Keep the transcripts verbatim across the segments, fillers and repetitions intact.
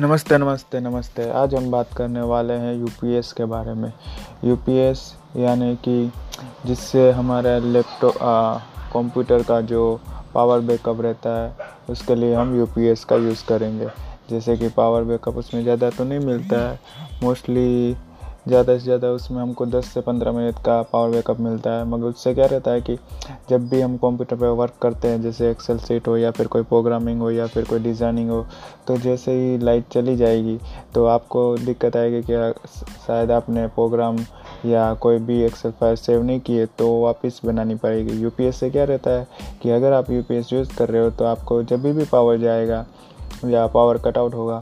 नमस्ते नमस्ते नमस्ते। आज हम बात करने वाले हैं यूपीएस के बारे में। यूपीएस यानी कि जिससे हमारे लैपटॉप कंप्यूटर का जो पावर बैकअप रहता है उसके लिए हम यूपीएस का यूज़ करेंगे। जैसे कि पावर बैकअप उसमें ज़्यादा तो नहीं मिलता है, मोस्टली ज़्यादा से ज़्यादा उसमें हमको दस से पंद्रह मिनट का पावर बैकअप मिलता है। मगर उससे क्या रहता है कि जब भी हम कंप्यूटर पर वर्क करते हैं, जैसे एक्सेल सीट हो या फिर कोई प्रोग्रामिंग हो या फिर कोई डिज़ाइनिंग हो, तो जैसे ही लाइट चली जाएगी तो आपको दिक्कत आएगी कि शायद आपने प्रोग्राम या कोई भी एक्सेल फाइल सेव नहीं किए तो वापस बनानी पड़ेगी। यूपीएस से क्या रहता है कि अगर आप यूपीएस यूज़ कर रहे हो तो आपको जब भी पावर जाएगा या पावर कटआउट होगा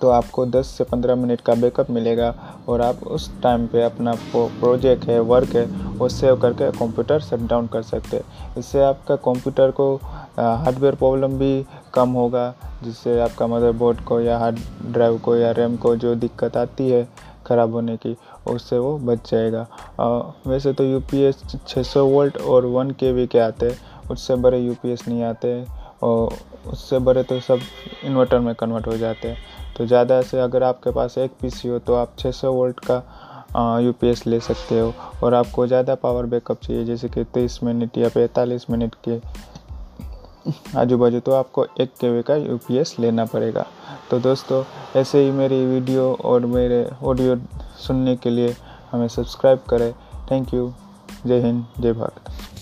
तो आपको दस से पंद्रह मिनट का बैकअप मिलेगा और आप उस टाइम पे अपना प्रोजेक्ट है, वर्क है, वो सेव करके कंप्यूटर शट डाउन कर सकते हैं। इससे आपका कंप्यूटर को हार्डवेयर प्रॉब्लम भी कम होगा, जिससे आपका मदरबोर्ड को या हार्ड ड्राइव को या रैम को जो दिक्कत आती है ख़राब होने की, उससे वो बच जाएगा। आ, वैसे तो यूपीएस छह सौ वोल्ट और एक केवी के आते हैं, उससे बड़े यूपीएस नहीं आते और उससे बड़े तो सब इन्वर्टर में कन्वर्ट हो जाते हैं। तो ज़्यादा से अगर आपके पास एक पीसी हो तो आप छह सौ वोल्ट का यूपीएस ले सकते हो। और आपको ज़्यादा पावर बैकअप चाहिए, जैसे कि तीस मिनट या पैंतालीस मिनट के आजू बाजू, तो आपको एक केवी का यूपीएस लेना पड़ेगा। तो दोस्तों, ऐसे ही मेरी वीडियो और मेरे ऑडियो सुनने के लिए हमें सब्सक्राइब करें। Thank you. जय हिंद, जय भारत।